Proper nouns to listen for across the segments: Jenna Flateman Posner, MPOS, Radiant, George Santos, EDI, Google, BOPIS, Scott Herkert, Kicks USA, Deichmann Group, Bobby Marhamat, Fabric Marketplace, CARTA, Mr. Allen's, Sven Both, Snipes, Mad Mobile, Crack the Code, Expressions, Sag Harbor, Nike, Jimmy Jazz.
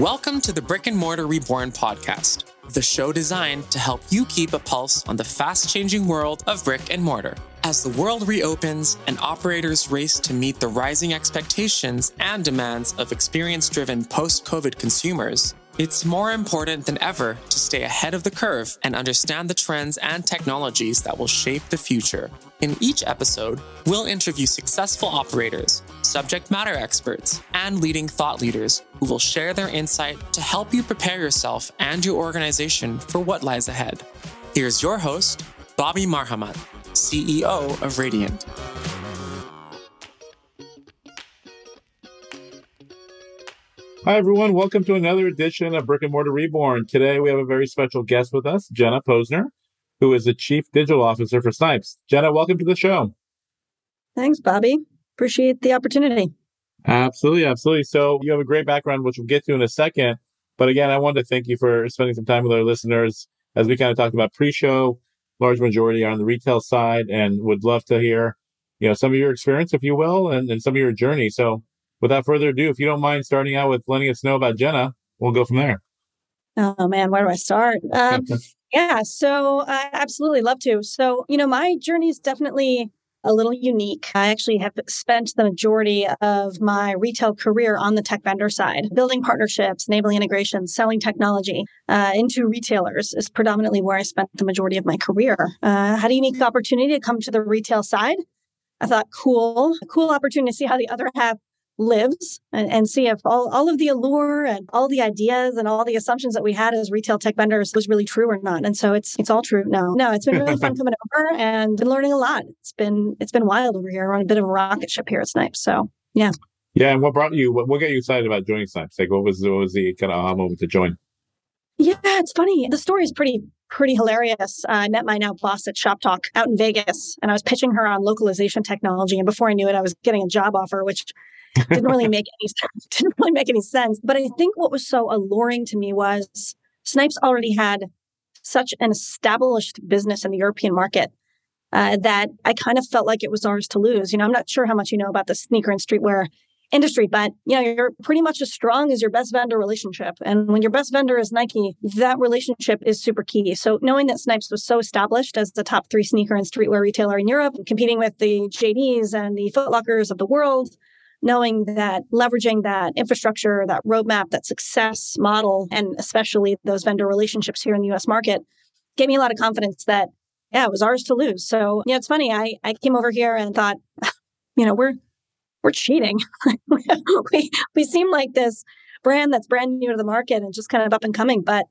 Welcome to the Brick and Mortar Reborn podcast, the show designed to help you keep a pulse on the fast-changing world of brick and mortar. As the world reopens and operators race to meet the rising expectations and demands of experience-driven post-COVID consumers, it's more important than ever to stay ahead of the curve and understand the trends and technologies that will shape the future. In each episode, we'll interview successful operators, subject matter experts, and leading thought leaders who will share their insight to help you prepare yourself and your organization for what lies ahead. Here's your host, Bobby Marhamat, CEO of Radiant. Hi, everyone. Welcome to another edition of Brick and Mortar Reborn. Today, we have a very special guest with us, Jenna Posner, who is the Chief Digital Officer for Snipes. Jenna, welcome to the show. Thanks, Bobby. Appreciate the opportunity. Absolutely. So you have a great background, which we'll get to in a second. But again, I wanted to thank you for spending some time with our listeners. As we kind of talked about pre-show, large majority are on the retail side and would love to hear, some of your experience, if you will, and some of your journey. So without further ado, if you don't mind starting out with letting us know about Jenna, we'll go from there. Oh, man, where do I start? So I absolutely love to. So, my journey is definitely a little unique. I actually have spent the majority of my retail career on the tech vendor side, building partnerships, enabling integration, selling technology into retailers is predominantly where I spent the majority of my career. Had a unique opportunity to come to the retail side. I thought, cool opportunity to see how the other half lives and see if all of the allure and all the ideas and all the assumptions that we had as retail tech vendors was really true or not. And so it's all true now. No, it's been really fun coming over and been learning a lot. It's been wild over here. We're on a bit of a rocket ship here at Snipes. So yeah. Yeah. And what got you excited about joining Snipes? Like what was the kind of aha moment to join? Yeah, it's funny. The story is pretty hilarious. I met my now boss at Shop Talk out in Vegas and I was pitching her on localization technology. And before I knew it, I was getting a job offer, which didn't really make any sense. But I think what was so alluring to me was Snipes already had such an established business in the European market that I kind of felt like it was ours to lose. I'm not sure how much you know about the sneaker and streetwear industry, but you're pretty much as strong as your best vendor relationship. And when your best vendor is Nike, that relationship is super key. So knowing that Snipes was so established as the top 3 sneaker and streetwear retailer in Europe, competing with the JDs and the Foot Lockers of the world, knowing that leveraging that infrastructure, that roadmap, that success model, and especially those vendor relationships here in the U.S. market gave me a lot of confidence that, it was ours to lose. So, it's funny. I came over here and thought, we're cheating. we seem like this brand that's brand new to the market and just kind of up and coming. But,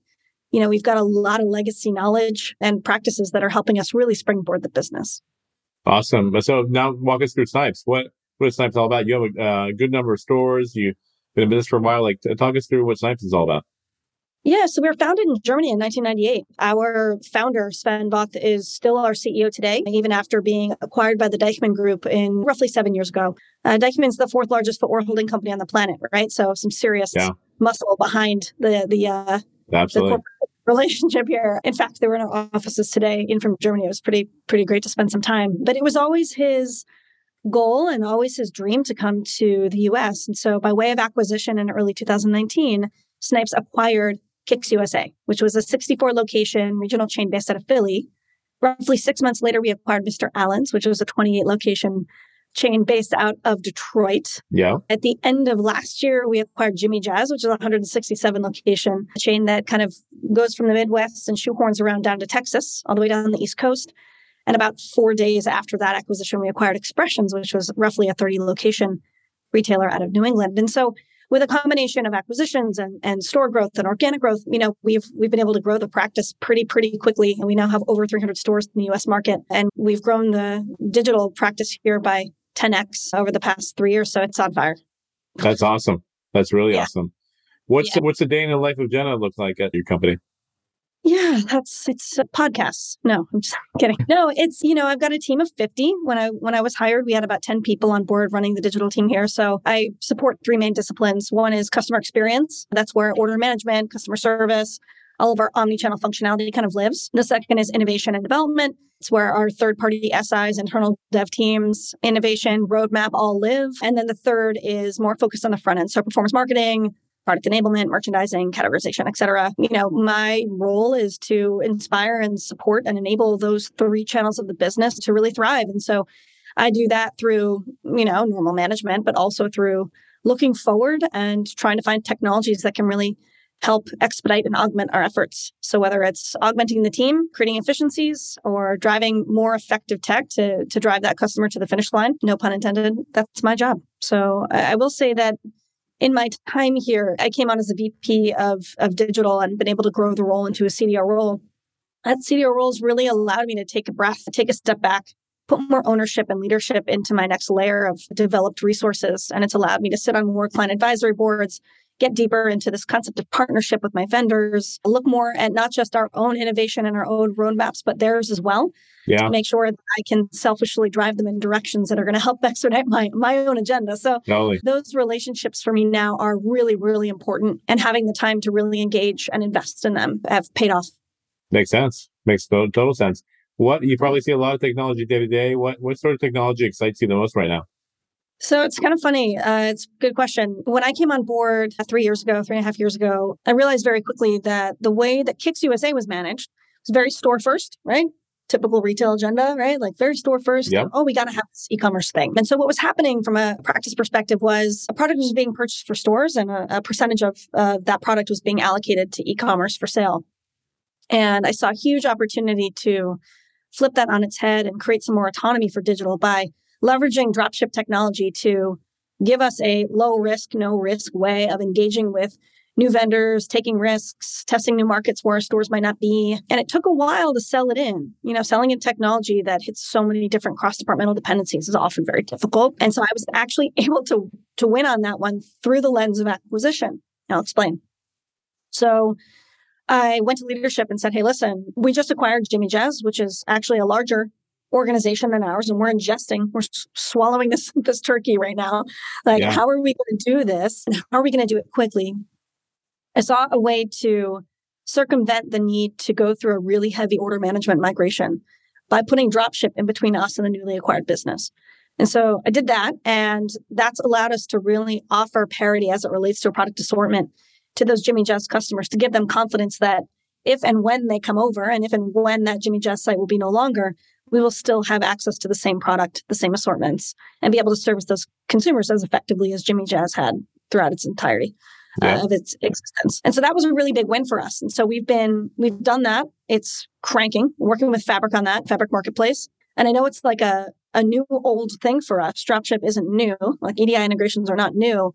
we've got a lot of legacy knowledge and practices that are helping us really springboard the business. Awesome. So now walk us through Snipes. What is Snipes all about? You have a good number of stores. You've been in business for a while. Like, talk us through what Snipes is all about. Yeah, so we were founded in Germany in 1998. Our founder, Sven Both, is still our CEO today, even after being acquired by the Deichmann Group in roughly 7 years ago. Deichmann's the 4th largest footwear holding company on the planet, right? So some serious muscle behind the corporate relationship here. In fact, they were in our offices today in from Germany. It was pretty great to spend some time. But it was always his goal and always his dream to come to the US. And so by way of acquisition in early 2019, Snipes acquired Kicks USA, which was a 64-location regional chain based out of Philly. Roughly 6 months later, we acquired Mr. Allen's, which was a 28-location chain based out of Detroit. Yeah. At the end of last year, we acquired Jimmy Jazz, which is a 167-location chain that kind of goes from the Midwest and shoehorns around down to Texas, all the way down the East Coast. And about 4 days after that acquisition, we acquired Expressions, which was roughly a 30-location retailer out of New England. And so with a combination of acquisitions and store growth and organic growth, we've been able to grow the practice pretty quickly. And we now have over 300 stores in the U.S. market. And we've grown the digital practice here by 10x over the past 3 years. So it's on fire. That's awesome. That's really awesome. What's the day in the life of Jenna look like at your company? Yeah, it's podcasts. No, I'm just kidding. No, it's, I've got a team of 50. When I was hired, we had about 10 people on board running the digital team here. So I support 3 main disciplines. One is customer experience. That's where order management, customer service, all of our omnichannel functionality kind of lives. The second is innovation and development. It's where our third-party SIs, internal dev teams, innovation, roadmap all live. And then the third is more focused on the front end. So performance marketing, product enablement, merchandising, categorization, et cetera. You know, my role is to inspire and support and enable those three channels of the business to really thrive. And so I do that through, you know, normal management, but also through looking forward and trying to find technologies that can really help expedite and augment our efforts. So whether it's augmenting the team, creating efficiencies, or driving more effective tech to drive that customer to the finish line, no pun intended, that's my job. So I will say that in my time here, I came on as a VP of digital and been able to grow the role into a CDO role. That CDO role's really allowed me to take a breath, take a step back, put more ownership and leadership into my next layer of developed resources. And it's allowed me to sit on more client advisory boards, get deeper into this concept of partnership with my vendors, look more at not just our own innovation and our own roadmaps, but theirs as well, to make sure that I can selfishly drive them in directions that are going to help expedite my own agenda. So those relationships for me now are really, really important. And having the time to really engage and invest in them have paid off. Makes sense. Makes total sense. What you probably see a lot of technology day to day. What sort of technology excites you the most right now? So it's kind of funny. It's a good question. When I came on board 3.5 years ago, I realized very quickly that the way that Kicks USA was managed was very store first, right? Typical retail agenda, right? Like very store first. Yep. Oh, we got to have this e-commerce thing. And so what was happening from a practice perspective was a product was being purchased for stores and a percentage of that product was being allocated to e-commerce for sale. And I saw a huge opportunity to flip that on its head and create some more autonomy for digital by leveraging dropship technology to give us a low risk, no risk way of engaging with new vendors, taking risks, testing new markets where our stores might not be. And it took a while to sell it in. You know, selling in technology that hits so many different cross-departmental dependencies is often very difficult. And so I was actually able to win on that one through the lens of acquisition. I'll explain. So I went to leadership and said, hey, listen, we just acquired Jimmy Jazz, which is actually a larger organization than ours, and we're swallowing this turkey right now. How are we going to do this? And how are we going to do it quickly? I saw a way to circumvent the need to go through a really heavy order management migration by putting dropship in between us and the newly acquired business. And so I did that, and that's allowed us to really offer parity as it relates to a product assortment to those Jimmy Jazz customers to give them confidence that if and when they come over, and if and when that Jimmy Jazz site will be no longer, we will still have access to the same product, the same assortments, and be able to service those consumers as effectively as Jimmy Jazz had throughout its entirety of its existence. And so that was a really big win for us. And so we've done that. It's cranking, working with Fabric on that, Fabric Marketplace. And I know it's like a new old thing for us. Dropship isn't new, like EDI integrations are not new.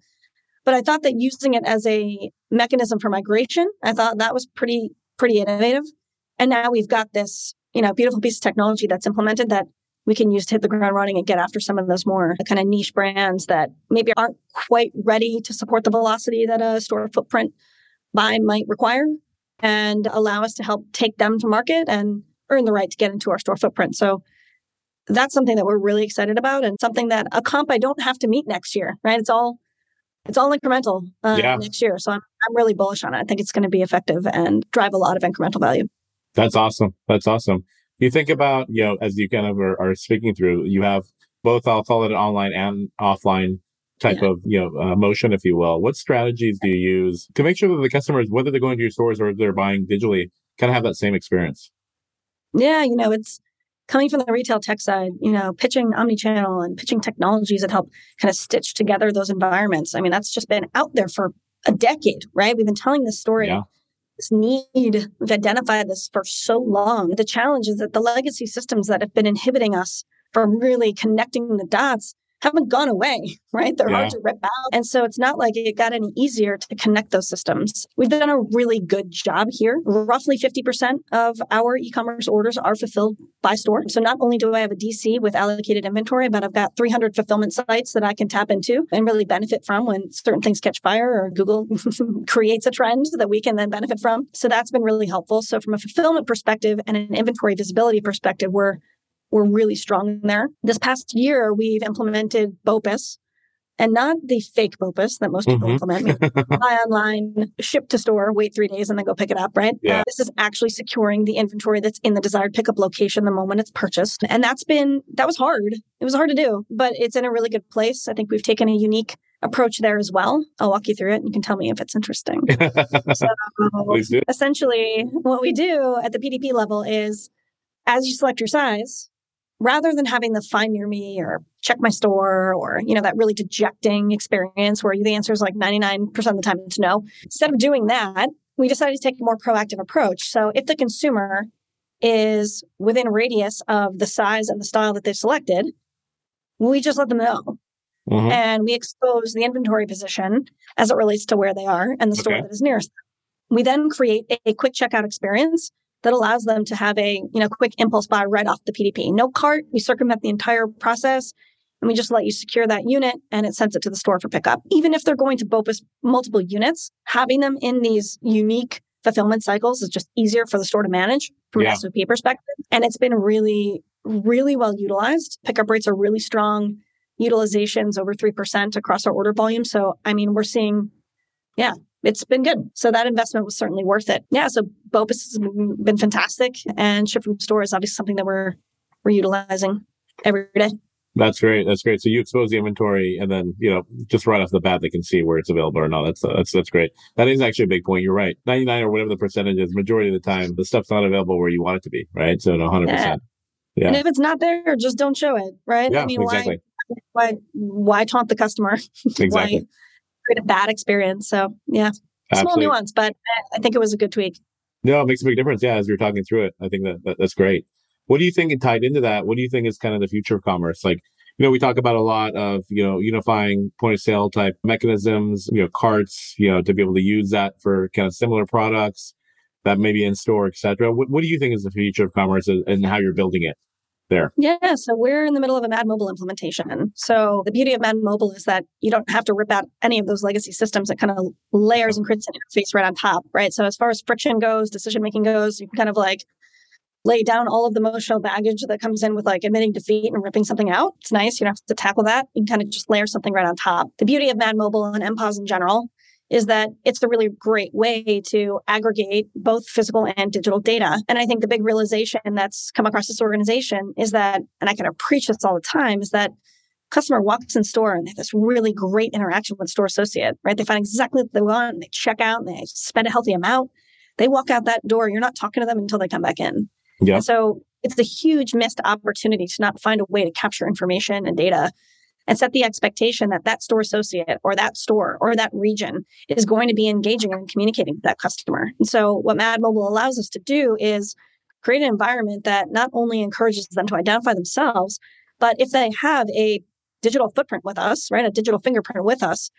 But I thought that using it as a mechanism for migration, I thought that was pretty innovative. And now we've got this, you know, beautiful piece of technology that's implemented that we can use to hit the ground running and get after some of those more kind of niche brands that maybe aren't quite ready to support the velocity that a store footprint buy might require, and allow us to help take them to market and earn the right to get into our store footprint. So that's something that we're really excited about, and something that a comp I don't have to meet next year, right? It's all incremental next year. So I'm really bullish on it. I think it's going to be effective and drive a lot of incremental value. That's awesome. You think about, you know, as you kind of are speaking through, you have both, I'll call it an online and offline type of, you know, motion, if you will. What strategies do you use to make sure that the customers, whether they're going to your stores or they're buying digitally, kind of have that same experience? Yeah, you know, it's coming from the retail tech side, you know, pitching omnichannel and pitching technologies that help kind of stitch together those environments. I mean, that's just been out there for a decade, right? We've been telling this story, this need. We've identified this for so long. The challenge is that the legacy systems that have been inhibiting us from really connecting the dots haven't gone away, right? They're hard to rip out. And so it's not like it got any easier to connect those systems. We've done a really good job here. Roughly 50% of our e-commerce orders are fulfilled by store. So not only do I have a DC with allocated inventory, but I've got 300 fulfillment sites that I can tap into and really benefit from when certain things catch fire or Google creates a trend that we can then benefit from. So that's been really helpful. So from a fulfillment perspective and an inventory visibility perspective, we're really strong there. This past year, we've implemented BOPIS, and not the fake BOPIS that most people implement. Buy online, ship to store, wait 3 days, and then go pick it up, right? Yeah. This is actually securing the inventory that's in the desired pickup location the moment it's purchased. And that was hard. It was hard to do, but it's in a really good place. I think we've taken a unique approach there as well. I'll walk you through it and you can tell me if it's interesting. So essentially what we do at the PDP level is, as you select your size, rather than having the find near me or check my store or, you know, that really dejecting experience where the answer is like 99% of the time it's no, instead of doing that, we decided to take a more proactive approach. So if the consumer is within a radius of the size and the style that they've selected, we just let them know. Mm-hmm. And we expose the inventory position as it relates to where they are and the store that is nearest them. We then create a quick checkout experience that allows them to have a, you know, quick impulse buy right off the PDP. No cart. We circumvent the entire process and we just let you secure that unit and it sends it to the store for pickup. Even if they're going to BOPIS multiple units, having them in these unique fulfillment cycles is just easier for the store to manage from an SOP perspective. And it's been really, really well utilized. Pickup rates are really strong. Utilization's over 3% across our order volume. So, I mean, we're seeing, it's been good. So that investment was certainly worth it. Yeah, so BOPIS has been fantastic. And ship from store is obviously something that we're utilizing every day. That's great. That's great. So you expose the inventory and then, you know, just right off the bat, they can see where it's available or not. That's great. That is actually a big point. You're right. 99 or whatever the percentage is, majority of the time, the stuff's not available where you want it to be, right? So 100%. Yeah. And if it's not there, just don't show it, right? Yeah, I mean, exactly. Why taunt the customer? Exactly. Why create a bad experience? So small nuance, but I think it was a good tweak. No, it makes a big difference. Yeah, as you're talking through it, I think that's great. What do you think, tied into that, what do you think is kind of the future of commerce? Like, you know, we talk about a lot of, you know, unifying point of sale type mechanisms, you know, carts, you know, to be able to use that for kind of similar products that may be in store, et cetera. What do you think is the future of commerce and how you're building it there? Yeah, so we're in the middle of a Mad Mobile implementation. So the beauty of Mad Mobile is that you don't have to rip out any of those legacy systems. That kind of layers and creates an interface right on top, right? So as far as friction goes, decision-making goes, you can kind of like lay down all of the emotional baggage that comes in with like admitting defeat and ripping something out. It's nice. You don't have to tackle that. You can kind of just layer something right on top. The beauty of Mad Mobile and MPOS in general is that it's a really great way to aggregate both physical and digital data. And I think the big realization that's come across this organization is that, and I kind of preach this all the time, is that customer walks in store and they have this really great interaction with store associate, right? They find exactly what they want and they check out and they spend a healthy amount. They walk out that door. You're not talking to them until they come back in. Yeah. And so it's a huge missed opportunity to not find a way to capture information and data and set the expectation that that store associate or that store or that region is going to be engaging and communicating with that customer. And so what Mad Mobile allows us to do is create an environment that not only encourages them to identify themselves, but if they have a digital footprint with us, right, a digital fingerprint with us,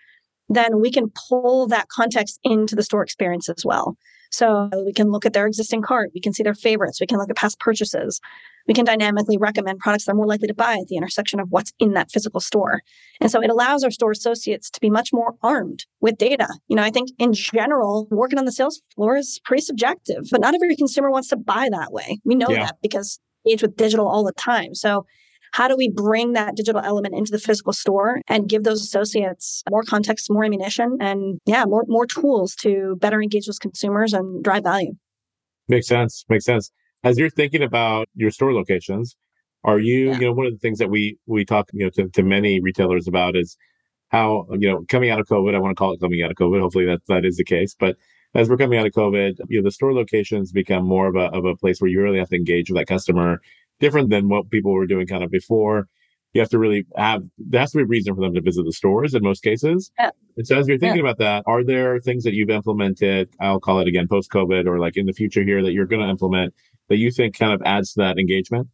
then we can pull that context into the store experience as well. So we can look at their existing cart. We can see their favorites. We can look at past purchases. We can dynamically recommend products they're more likely to buy at the intersection of what's in that physical store. And so it allows our store associates to be much more armed with data. You know, I think in general, working on the sales floor is pretty subjective, but not every consumer wants to buy that way. We know that because we engage with digital all the time. So how do we bring that digital element into the physical store and give those associates more context, more ammunition, and more tools to better engage those consumers and drive value? Makes sense. As you're thinking about your store locations, are you, you know, one of the things that we talk, you know, to many retailers about is how, you know, coming out of COVID, I want to call it coming out of COVID. Hopefully that is the case. But as we're coming out of COVID, you know, the store locations become more of a place where you really have to engage with that customer, different than what people were doing kind of before. You have to really have, there has to be a reason for them to visit the stores in most cases. Yeah. And so as you're thinking about that, are there things that you've implemented, I'll call it again, post-COVID or like in the future here that you're going to implement that you think kind of adds to that engagement?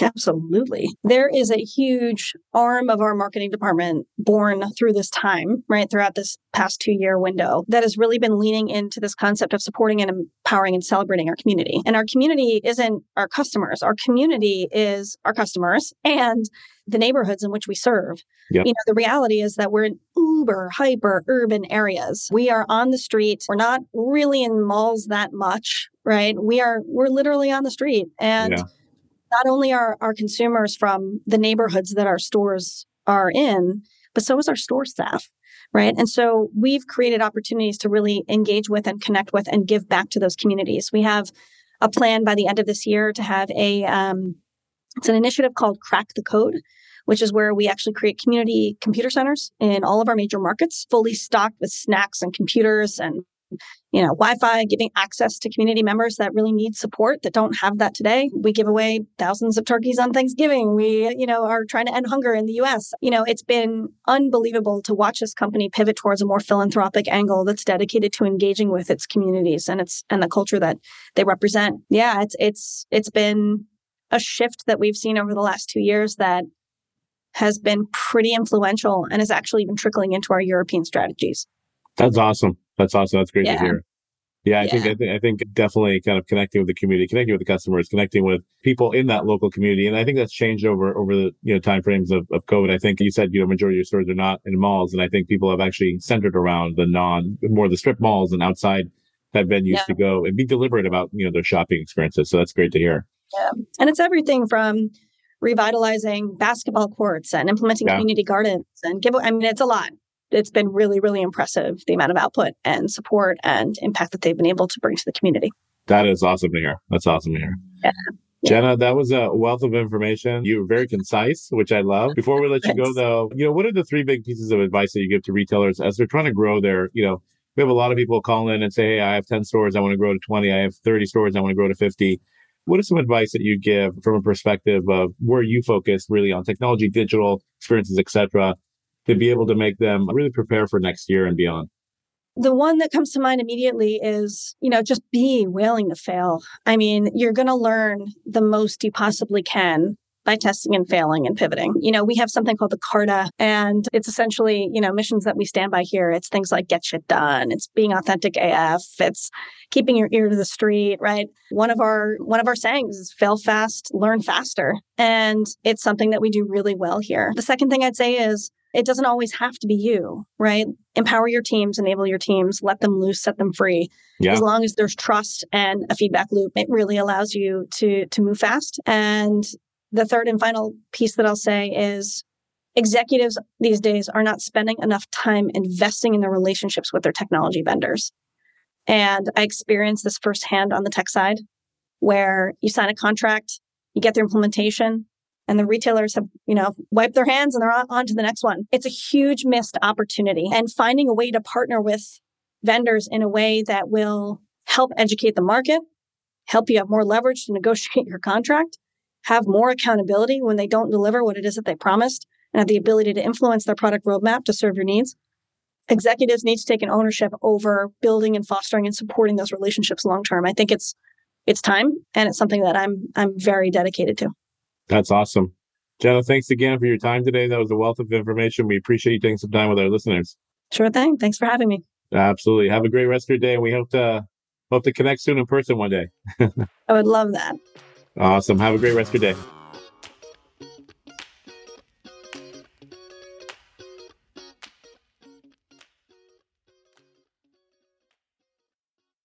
Absolutely. There is a huge arm of our marketing department born through this time, right? Throughout this past 2-year window that has really been leaning into this concept of supporting and empowering and celebrating our community. And our community isn't our customers. Our community is our customers and the neighborhoods in which we serve. Yep. You know, the reality is that we're in uber, hyper urban areas. We are on the street. We're not really in malls that much, right? We're literally on the street. And not only are our consumers from the neighborhoods that our stores are in, but so is our store staff, right? And so we've created opportunities to really engage with and connect with and give back to those communities. We have a plan by the end of this year to have it's an initiative called Crack the Code, which is where we actually create community computer centers in all of our major markets, fully stocked with snacks and computers and, you know, Wi-Fi, giving access to community members that really need support that don't have that today. We give away thousands of turkeys on Thanksgiving. We, you know, are trying to end hunger in the US. You know, it's been unbelievable to watch this company pivot towards a more philanthropic angle that's dedicated to engaging with its communities and its and the culture that they represent. Yeah, it's been a shift that we've seen over the last 2 years that has been pretty influential and has actually been trickling into our European strategies. That's awesome. That's awesome. That's great to hear. Yeah, I think definitely kind of connecting with the community, connecting with the customers, connecting with people in that local community. And I think that's changed over the, you know, timeframes of COVID. I think you said, you know, majority of your stores are not in malls. And I think people have actually centered around more the strip malls and outside type venues to go and be deliberate about, you know, their shopping experiences. So that's great to hear. Yeah. And it's everything from revitalizing basketball courts and implementing community gardens and it's a lot. It's been really, really impressive, the amount of output and support and impact that they've been able to bring to the community. That is awesome to hear. That's awesome to hear. Yeah. Jenna, that was a wealth of information. You were very concise, which I love. Before we let you go, though, you know, what are the three big pieces of advice that you give to retailers as they're trying to grow their, you know, we have a lot of people call in and say, hey, I have 10 stores. I want to grow to 20. I have 30 stores. I want to grow to 50. What is some advice that you give from a perspective of where you focus really on technology, digital experiences, et cetera, to be able to make them really prepare for next year and beyond? The one that comes to mind immediately is, you know, just be willing to fail. I mean, you're going to learn the most you possibly can by testing and failing and pivoting. You know, we have something called the CARTA, and it's essentially, you know, missions that we stand by here. It's things like get shit done. It's being authentic AF. It's keeping your ear to the street, right? One of our sayings is fail fast, learn faster. And it's something that we do really well here. The second thing I'd say is, it doesn't always have to be you, right? Empower your teams, enable your teams, let them loose, set them free. Yeah. As long as there's trust and a feedback loop, it really allows you to move fast. And the third and final piece that I'll say is executives these days are not spending enough time investing in their relationships with their technology vendors. And I experienced this firsthand on the tech side, where you sign a contract, you get their implementation, and the retailers have, you know, wiped their hands and they're on to the next one. It's a huge missed opportunity. And finding a way to partner with vendors in a way that will help educate the market, help you have more leverage to negotiate your contract, have more accountability when they don't deliver what it is that they promised, and have the ability to influence their product roadmap to serve your needs. Executives need to take an ownership over building and fostering and supporting those relationships long-term. I think it's time, and it's something that I'm very dedicated to. That's awesome. Jenna, thanks again for your time today. That was a wealth of information. We appreciate you taking some time with our listeners. Sure thing. Thanks for having me. Absolutely. Have a great rest of your day. And we hope to connect soon in person one day. I would love that. Awesome. Have a great rest of your day.